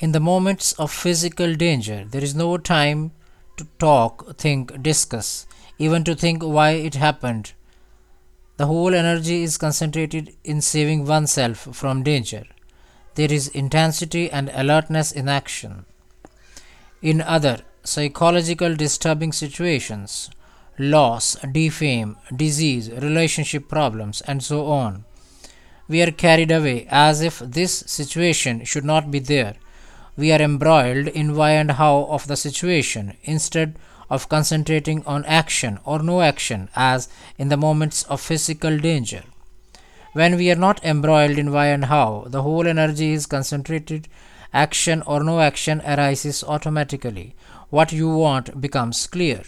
In the moments of physical danger, there is no time to talk, think, discuss, even to think why it happened. The whole energy is concentrated in saving oneself from danger. There is intensity and alertness in action. In other psychological disturbing situations, loss, defame, disease, relationship problems, and so on, we are carried away as if this situation should not be there. We are embroiled in why and how of the situation instead of concentrating on action or no action as in the moments of physical danger. When we are not embroiled in why and how, the whole energy is concentrated. Action or no action arises automatically. What you want becomes clear.